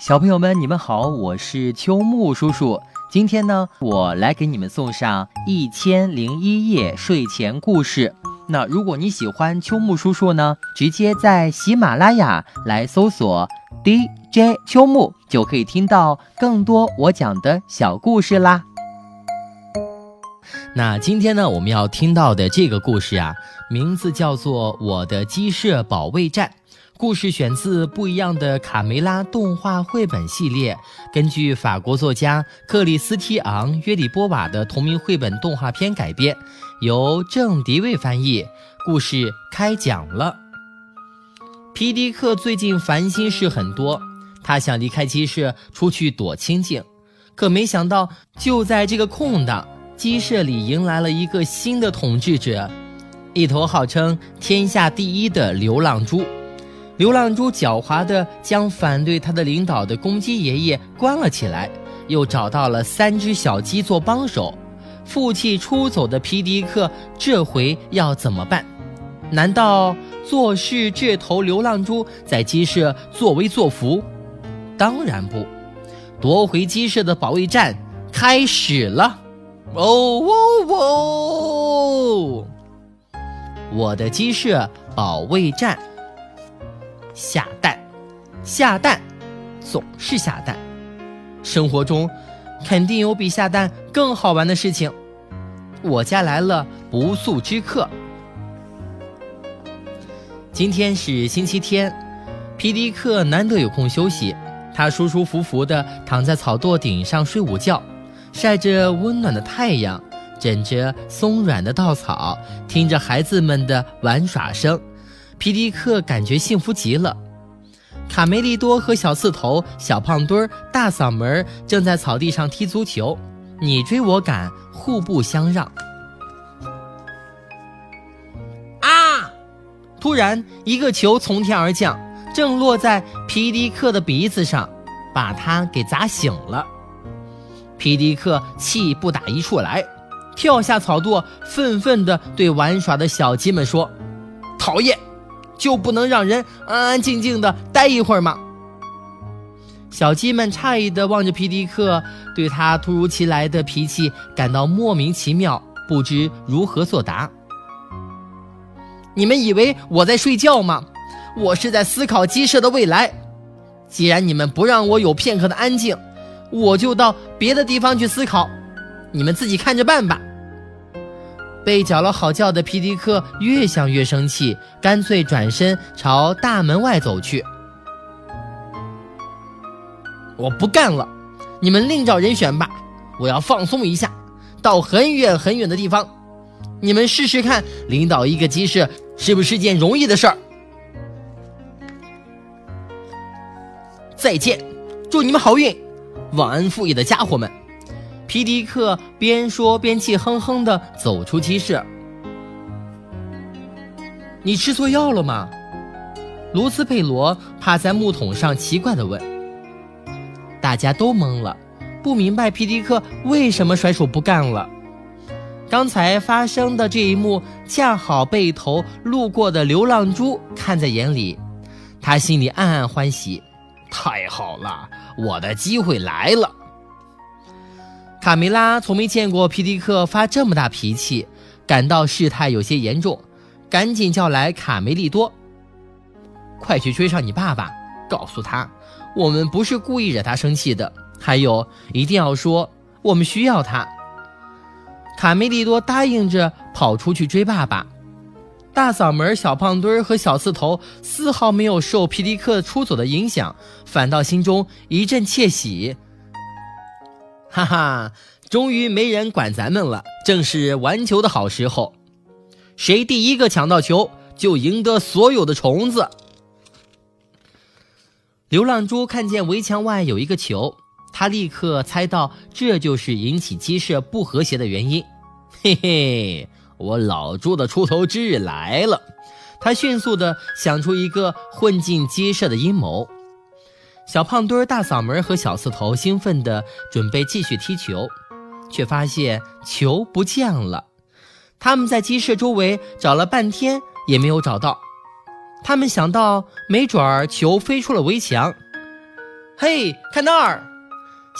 小朋友们，你们好，我是秋木叔叔。今天呢，我来给你们送上1001夜睡前故事。那如果你喜欢秋木叔叔呢，直接在喜马拉雅来搜索 DJ 秋木，就可以听到更多我讲的小故事啦。那今天呢，我们要听到的这个故事啊，名字叫做《我的鸡舍保卫战》。故事选自不一样的卡梅拉动画绘本系列，根据法国作家克里斯提昂·约里波瓦的同名绘本动画片改编，由郑迪卫翻译。故事开讲了。皮迪克最近烦心事很多，他想离开鸡舍出去躲清静，可没想到就在这个空档，鸡舍里迎来了一个新的统治者，一头号称天下第一的流浪猪。流浪猪狡猾地将反对他的领导的公鸡爷爷关了起来，又找到了3只小鸡做帮手。负气出走的皮迪克这回要怎么办？难道做事这头流浪猪在鸡舍作威作福？当然不，夺回鸡舍的保卫战开始了。哦哦哦！我的鸡舍保卫战。下蛋，下蛋，总是下蛋。生活中肯定有比下蛋更好玩的事情。我家来了不速之客。今天是星期天，皮迪克难得有空休息，他舒舒服服地躺在草垛顶上睡午觉，晒着温暖的太阳，枕着松软的稻草，听着孩子们的玩耍声，皮迪克感觉幸福极了。卡梅利多和小刺头、小胖墩、大嗓门正在草地上踢足球，你追我赶，互不相让。啊！突然，一个球从天而降，正落在皮迪克的鼻子上，把他给砸醒了。皮迪克气不打一处来，跳下草垛，愤愤地对玩耍的小鸡们说：“讨厌！就不能让人安安静静的待一会儿吗？”小鸡们诧异的望着皮迪克，对他突如其来的脾气感到莫名其妙，不知如何作答。你们以为我在睡觉吗？我是在思考鸡舍的未来。既然你们不让我有片刻的安静，我就到别的地方去思考，你们自己看着办吧。被搅了好觉的皮迪克越想越生气，干脆转身朝大门外走去。我不干了，你们另找人选吧，我要放松一下，到很远很远的地方。你们试试看，领导一个鸡舍是不是件容易的事儿？再见，祝你们好运，忘恩负义的家伙们。皮迪克边说边气哼哼地走出鸡舍。你吃错药了吗？卢斯佩罗趴在木桶上奇怪地问。大家都懵了，不明白皮迪克为什么甩手不干了。刚才发生的这一幕恰好被一头路过的流浪猪看在眼里，他心里暗暗欢喜，太好了，我的机会来了。卡梅拉从没见过皮迪克发这么大脾气，感到事态有些严重，赶紧叫来卡梅利多：“快去追上你爸爸，告诉他，我们不是故意惹他生气的。还有，一定要说，我们需要他。”卡梅利多答应着跑出去追爸爸。大嗓门、小胖墩和小刺头丝毫没有受皮迪克出走的影响，反倒心中一阵窃喜。哈哈，终于没人管咱们了，正是玩球的好时候。谁第一个抢到球，就赢得所有的虫子。流浪猪看见围墙外有一个球，他立刻猜到这就是引起鸡舍不和谐的原因。嘿嘿，我老猪的出头之日来了。他迅速地想出一个混进鸡舍的阴谋。小胖墩、大嗓门和小刺头兴奋地准备继续踢球，却发现球不见了。他们在鸡舍周围找了半天也没有找到，他们想到没准儿球飞出了围墙。嘿，看那儿！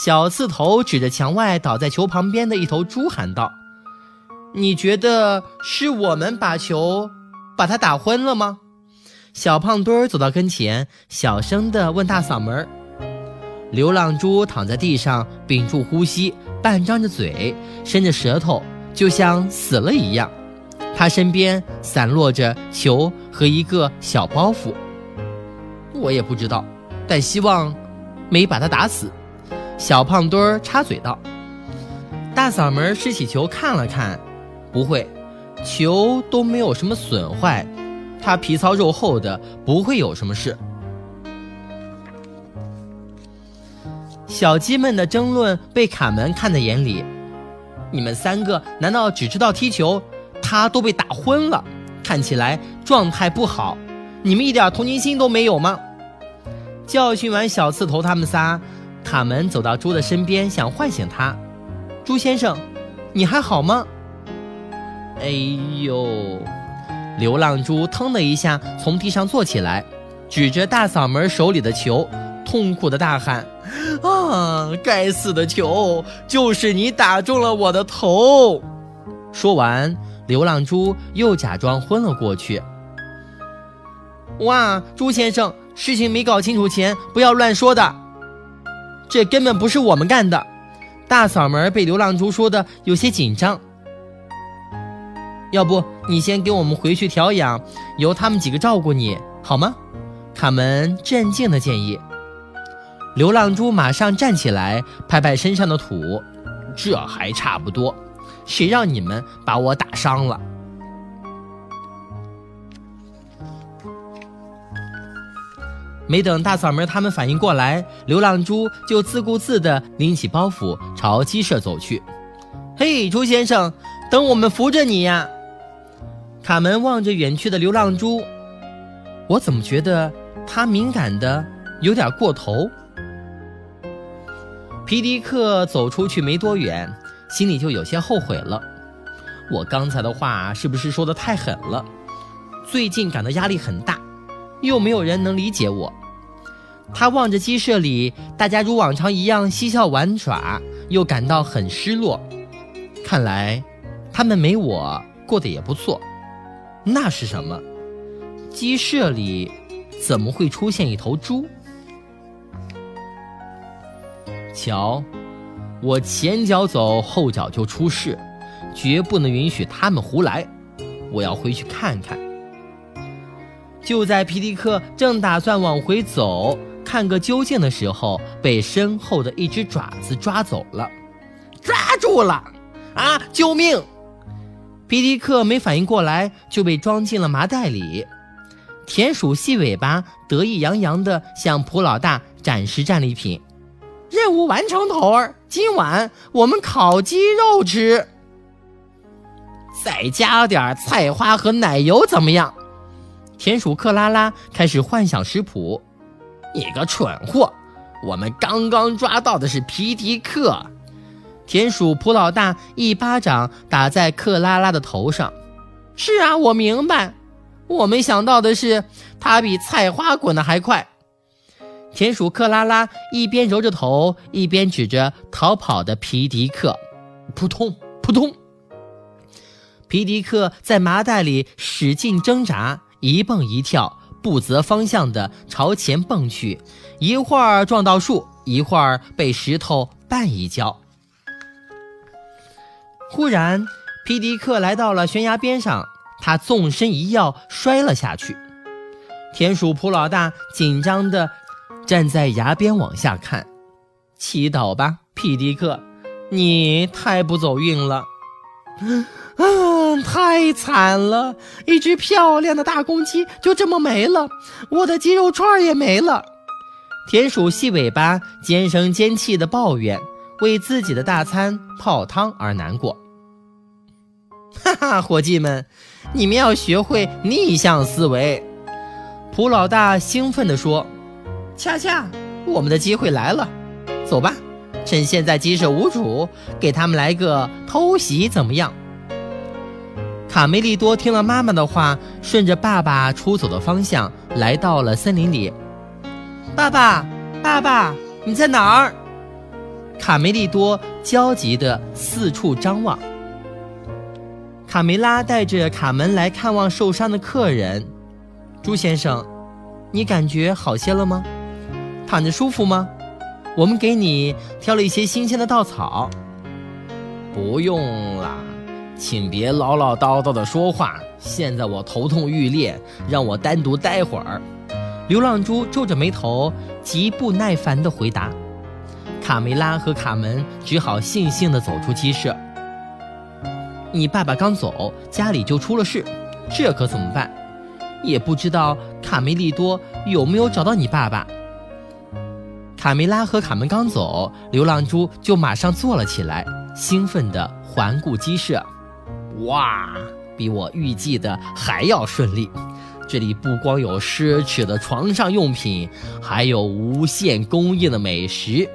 小刺头指着墙外倒在球旁边的一头猪喊道：“你觉得是我们把它打昏了吗？”小胖墩走到跟前，小声地问大嗓门。流浪猪躺在地上，屏住呼吸，半张着嘴，伸着舌头，就像死了一样。他身边散落着球和一个小包袱。我也不知道，但希望没把他打死。小胖墩插嘴道。大嗓门拾起球看了看，不会，球都没有什么损坏，它皮糙肉厚的，不会有什么事。小鸡们的争论被卡门看在眼里。你们三个难道只知道踢球？他都被打昏了，看起来状态不好，你们一点同情心都没有吗？教训完小刺头他们仨，卡门走到猪的身边，想唤醒他。猪先生，你还好吗？哎呦！流浪猪腾的一下从地上坐起来，指着大嗓门手里的球，痛苦的大喊：啊，该死的球，就是你打中了我的头！说完，流浪猪又假装昏了过去。哇，猪先生，事情没搞清楚前不要乱说的，这根本不是我们干的。大嗓门被流浪猪说的有些紧张。要不你先给我们回去调养，由他们几个照顾你好吗？卡门镇静地建议。流浪猪马上站起来，拍拍身上的土，这还差不多，谁让你们把我打伤了？没等大嗓门他们反应过来，流浪猪就自顾自地拎起包袱朝鸡舍走去。嘿，猪先生，等我们扶着你呀！卡门望着远去的流浪猪，我怎么觉得他敏感的有点过头？皮迪克走出去没多远，心里就有些后悔了。我刚才的话是不是说的太狠了？最近感到压力很大，又没有人能理解我。他望着鸡舍里，大家如往常一样嬉笑玩耍，又感到很失落。看来他们没我过得也不错。那是什么？鸡舍里怎么会出现一头猪？瞧，我前脚走，后脚就出事，绝不能允许他们胡来。我要回去看看。就在皮迪克正打算往回走，看个究竟的时候，被身后的一只爪子抓走了。抓住了！啊，救命！皮迪克没反应过来，就被装进了麻袋里。田鼠细尾巴得意洋洋地向普老大展示战利品。任务完成，头儿，今晚我们烤鸡肉吃，再加点菜花和奶油怎么样？田鼠克拉拉开始幻想食谱。你个蠢货，我们刚刚抓到的是皮迪克。田鼠普老大一巴掌打在克拉拉的头上。是啊，我明白，我没想到的是他比菜花滚得还快。田鼠克拉拉一边揉着头，一边指着逃跑的皮迪克。扑通扑通，皮迪克在麻袋里使劲挣扎，一蹦一跳，不择方向地朝前蹦去，一会儿撞到树，一会儿被石头绊一跤。忽然，皮迪克来到了悬崖边上，他纵身一跃，摔了下去。田鼠普老大紧张地站在崖边往下看。祈祷吧，皮迪克，你太不走运了。太惨了，一只漂亮的大公鸡就这么没了，我的鸡肉串也没了。田鼠细尾巴尖声尖气地抱怨，为自己的大餐泡汤而难过。哈哈，伙计们，你们要学会逆向思维。普老大兴奋地说。恰恰，我们的机会来了，走吧，趁现在鸡舍无主，给他们来个偷袭怎么样？卡梅利多听了妈妈的话，顺着爸爸出走的方向来到了森林里。爸爸，爸爸，你在哪儿？卡梅利多焦急地四处张望。卡梅拉带着卡门来看望受伤的客人。朱先生，你感觉好些了吗？躺着舒服吗？我们给你挑了一些新鲜的稻草。不用了，请别唠唠叨叨的说话，现在我头痛欲裂，让我单独待会儿。流浪猪皱着眉头，极不耐烦地回答。卡梅拉和卡门只好悻悻地走出鸡舍。你爸爸刚走，家里就出了事，这可怎么办？也不知道卡梅利多有没有找到你爸爸。卡梅拉和卡门刚走，流浪猪就马上坐了起来，兴奋地环顾鸡舍。哇，比我预计的还要顺利，这里不光有奢侈的床上用品，还有无限供应的美食。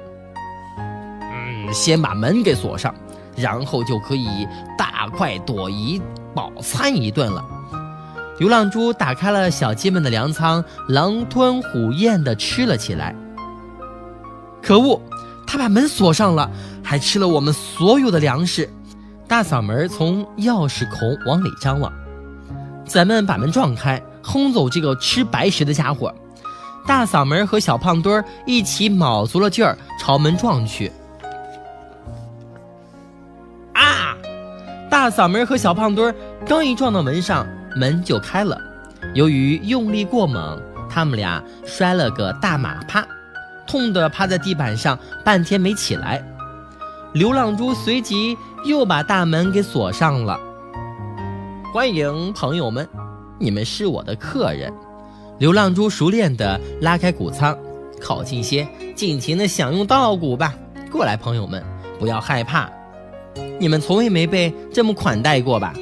先把门给锁上，然后就可以大快朵颐，饱餐一顿了。流浪猪打开了小鸡们的粮仓，狼吞虎咽地吃了起来。可恶，他把门锁上了，还吃了我们所有的粮食。大嗓门从钥匙孔往里张望，咱们把门撞开，轰走这个吃白食的家伙。大嗓门和小胖墩一起卯足了劲儿朝门撞去。大嗓门和小胖墩刚一撞到门上，门就开了。由于用力过猛，他们俩摔了个大马趴，痛得趴在地板上半天没起来。流浪猪随即又把大门给锁上了。欢迎朋友们，你们是我的客人。流浪猪熟练地拉开谷仓，靠近些，尽情地享用稻谷吧。过来，朋友们，不要害怕。你们从未没被这么款待过吧？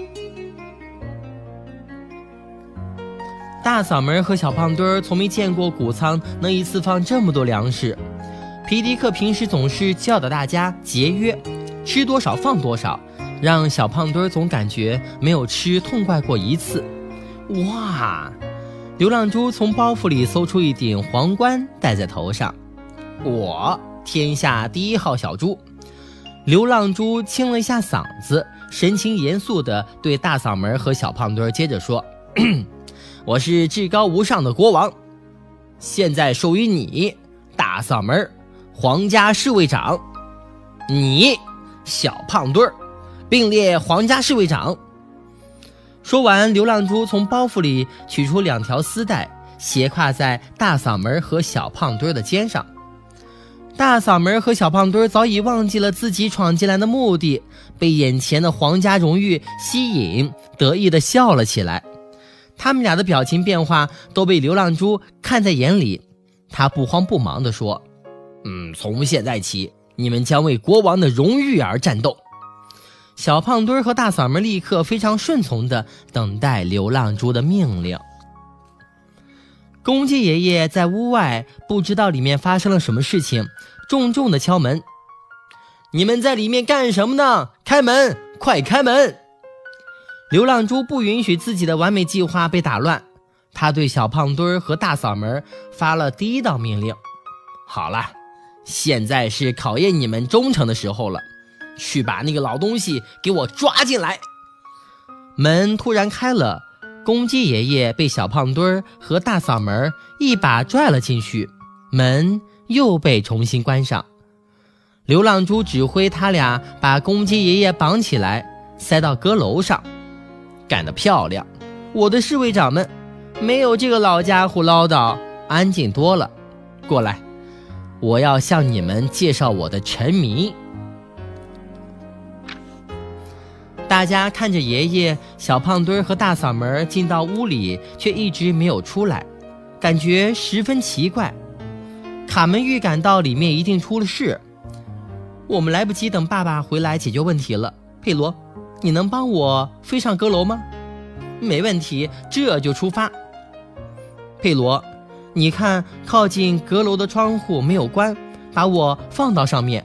大嗓门和小胖墩从没见过谷仓能一次放这么多粮食。皮迪克平时总是教导大家节约，吃多少放多少，让小胖墩总感觉没有吃痛快过一次。哇！流浪猪从包袱里搜出一顶皇冠戴在头上。我，天下第一号小猪。流浪猪清了一下嗓子，神情严肃地对大嗓门和小胖墩接着说：我是至高无上的国王，现在授予你，大嗓门，皇家侍卫长，你，小胖墩，并列皇家侍卫长。说完，流浪猪从包袱里取出两条丝带，斜挎在大嗓门和小胖墩的肩上。大嗓门和小胖墩早已忘记了自己闯进来的目的，被眼前的皇家荣誉吸引，得意地笑了起来。他们俩的表情变化都被流浪猪看在眼里，他不慌不忙地说：从现在起，你们将为国王的荣誉而战斗。小胖墩和大嗓门立刻非常顺从地等待流浪猪的命令。公鸡爷爷在屋外，不知道里面发生了什么事情，重重地敲门。你们在里面干什么呢？开门，快开门！流浪猪不允许自己的完美计划被打乱，他对小胖墩和大嗓门发了第一道命令。好了，现在是考验你们忠诚的时候了，去把那个老东西给我抓进来。门突然开了，公鸡爷爷被小胖墩和大嗓门一把拽了进去，门又被重新关上。流浪猪指挥他俩把公鸡爷爷绑起来，塞到阁楼上。干得漂亮，我的侍卫长们，没有这个老家伙唠叨，安静多了。过来，我要向你们介绍我的臣民。大家看着爷爷、小胖墩和大嗓门进到屋里，却一直没有出来，感觉十分奇怪。卡门预感到里面一定出了事。我们来不及等爸爸回来解决问题了。佩罗，你能帮我飞上阁楼吗？没问题，这就出发。佩罗，你看靠近阁楼的窗户没有关，把我放到上面。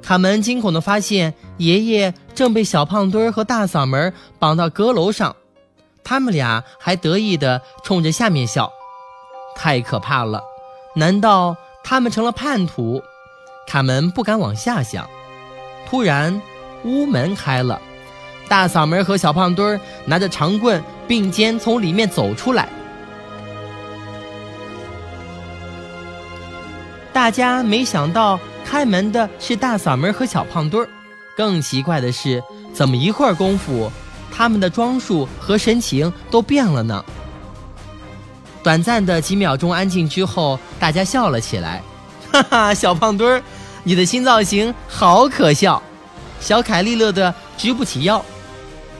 卡门惊恐地发现，爷爷正被小胖墩和大嗓门绑到阁楼上，他们俩还得意地冲着下面笑。太可怕了，难道他们成了叛徒。卡门不敢往下想。突然屋门开了，大嗓门和小胖墩拿着长棍并肩从里面走出来。大家没想到开门的是大嗓门和小胖墩，更奇怪的是，怎么一会儿功夫他们的装束和神情都变了呢？短暂的几秒钟安静之后，大家笑了起来。哈哈，小胖墩，你的新造型好可笑！小凯利乐得直不起腰。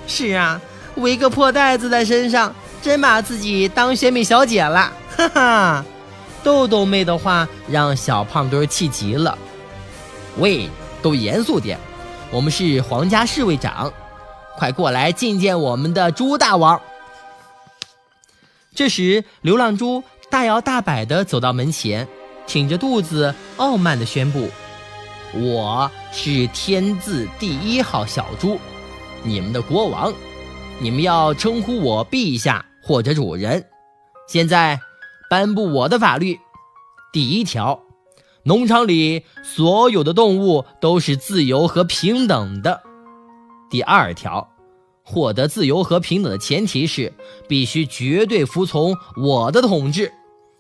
是啊，围个破袋子在身上，真把自己当选美小姐了！哈哈，豆豆妹的话让小胖墩气极了。喂，都严肃点，我们是皇家侍卫长，快过来觐见我们的猪大王。这时，流浪猪大摇大摆地走到门前，挺着肚子傲慢地宣布：我是天字第一号小猪，你们的国王，你们要称呼我陛下或者主人。现在颁布我的法律。第一条，农场里所有的动物都是自由和平等的。第二条，获得自由和平等的前提是必须绝对服从我的统治，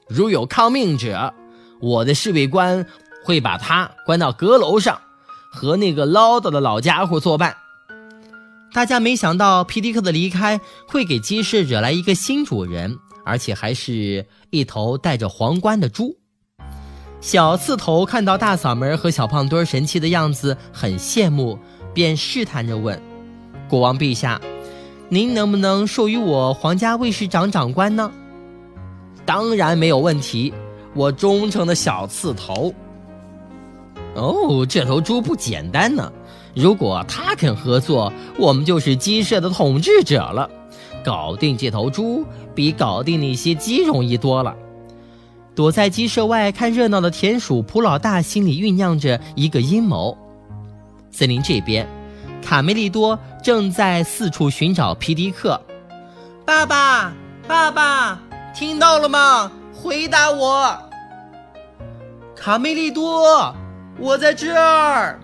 如有抗命者，我的侍卫官会把他关到阁楼上，和那个唠叨的老家伙作伴。大家没想到皮迪克的离开会给鸡舍惹来一个新主人，而且还是一头戴着皇冠的猪。小刺头看到大嗓门和小胖墩神气的样子很羡慕，便试探着问：国王陛下，您能不能授予我皇家卫士长长官呢？当然没有问题，我忠诚的小刺头。哦，这头猪不简单呢，如果他肯合作，我们就是鸡舍的统治者了。搞定这头猪比搞定那些鸡容易多了。躲在鸡舍外看热闹的田鼠普老大心里酝酿着一个阴谋。森林这边，卡梅利多正在四处寻找皮迪克。爸爸，爸爸，听到了吗？回答我！卡梅利多，我在这儿！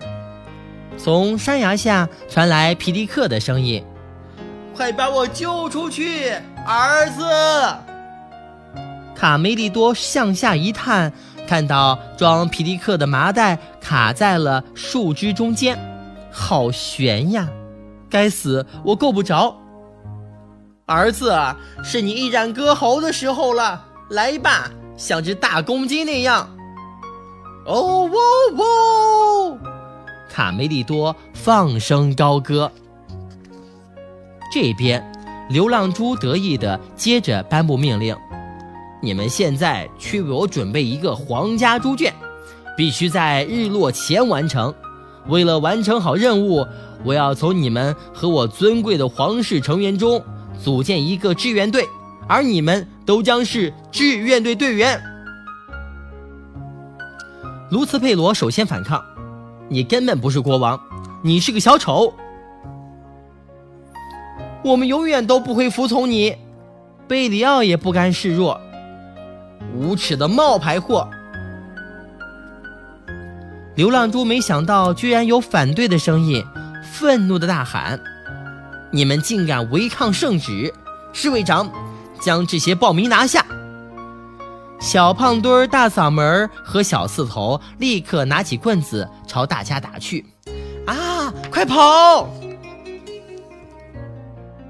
从山崖下传来皮迪克的声音：快把我救出去，儿子！卡梅利多向下一探，看到装皮迪克的麻袋卡在了树枝中间，好悬呀！该死，我够不着！儿子，是你一展歌喉的时候了，来吧，像只大公鸡那样！哦喔喔！卡梅利多放声高歌。这边，流浪猪得意地接着颁布命令：你们现在去为我准备一个皇家猪圈，必须在日落前完成。为了完成好任务，我要从你们和我尊贵的皇室成员中组建一个志愿队，而你们都将是志愿队队员。卢茨佩罗首先反抗：你根本不是国王，你是个小丑，我们永远都不会服从你。贝里奥也不甘示弱：无耻的冒牌货。流浪猪没想到居然有反对的声音，愤怒地大喊：你们竟敢违抗圣旨，侍卫长，将这些暴民拿下！小胖墩、大嗓门和小刺头立刻拿起棍子朝大家打去。啊，快跑！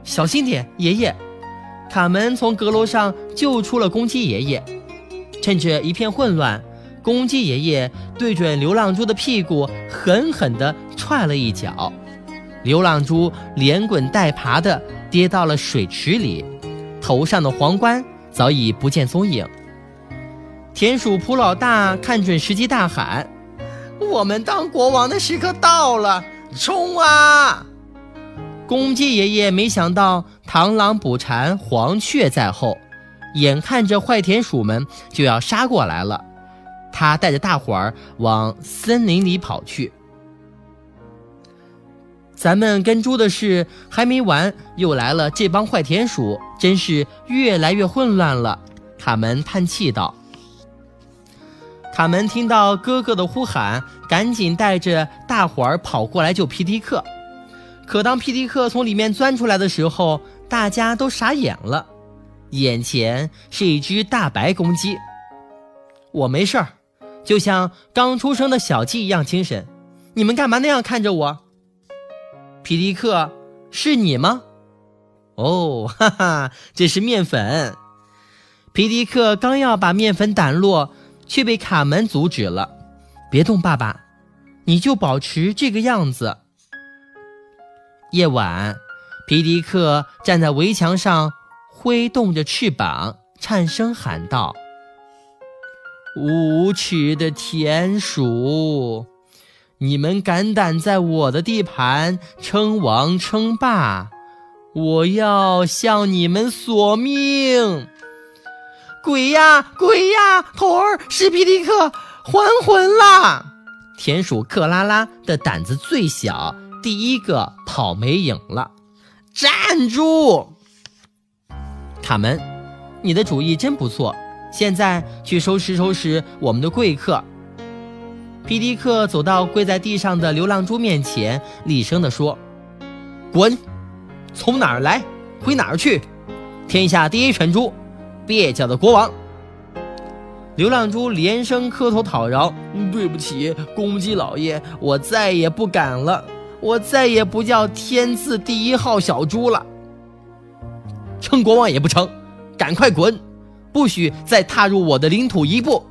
小心点，爷爷！卡门从阁楼上救出了公鸡爷爷。趁着一片混乱，公鸡爷爷对准流浪猪的屁股狠狠地踹了一脚，流浪猪连滚带爬地跌到了水池里，头上的皇冠早已不见踪影。田鼠普老大看准时机大喊：我们当国王的时刻到了，冲啊！公鸡爷爷没想到螳螂捕蝉，黄雀在后，眼看着坏田鼠们就要杀过来了，他带着大伙儿往森林里跑去。咱们跟猪的事还没完，又来了这帮坏田鼠，真是越来越混乱了。卡门叹气道。卡门听到哥哥的呼喊，赶紧带着大伙儿跑过来救皮迪克。可当皮迪克从里面钻出来的时候，大家都傻眼了，眼前是一只大白公鸡。我没事儿，就像刚出生的小鸡一样精神，你们干嘛那样看着我？皮迪克，是你吗？哦，哈哈，这是面粉。皮迪克刚要把面粉掸落，却被卡门阻止了。别动，爸爸，你就保持这个样子。夜晚，皮迪克站在围墙上，挥动着翅膀，颤声喊道：无耻的田鼠，你们敢胆在我的地盘称王称霸，我要向你们索命！鬼呀，鬼呀，头儿，是皮迪克，还魂啦！田鼠克拉拉的胆子最小，第一个跑没影了。站住！卡门，你的主意真不错，现在去收拾收拾我们的贵客。皮迪克走到跪在地上的流浪猪面前，厉声地说：滚，从哪儿来回哪儿去，天下第一犬猪，蹩脚的国王。流浪猪连声磕头讨饶：对不起，公鸡老爷，我再也不敢了，我再也不叫天字第一号小猪了。称国王也不成，赶快滚，不许再踏入我的领土一步。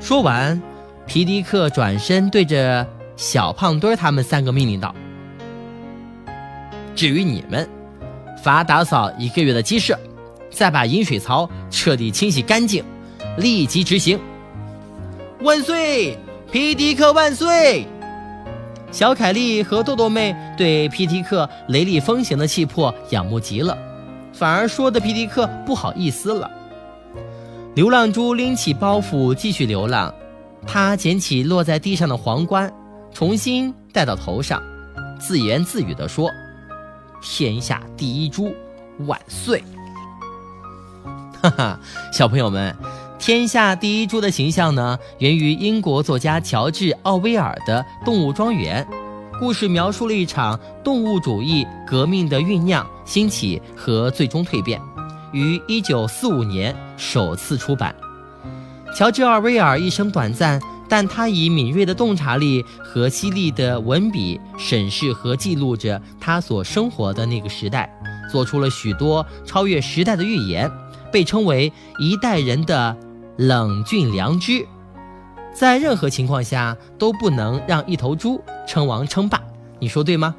说完，皮迪克转身对着小胖墩他们三个命令道：至于你们，罚打扫1个月的鸡舍，再把饮水槽彻底清洗干净，立即执行。万岁，皮迪克万岁！小凯莉和豆豆妹对皮迪克雷厉风行的气魄仰慕极了，反而说的皮迪克不好意思了。流浪猪拎起包袱继续流浪，他捡起落在地上的皇冠，重新戴到头上，自言自语地说：天下第一猪，万岁！哈哈，小朋友们，天下第一猪的形象呢，源于英国作家乔治·奥威尔的《动物庄园》。故事描述了一场动物主义革命的酝酿、兴起和最终蜕变，于1945年首次出版。乔治·奥威尔一生短暂，但他以敏锐的洞察力和犀利的文笔，审视和记录着他所生活的那个时代，做出了许多超越时代的预言，被称为一代人的冷峻良知。在任何情况下都不能让一头猪称王称霸，你说对吗？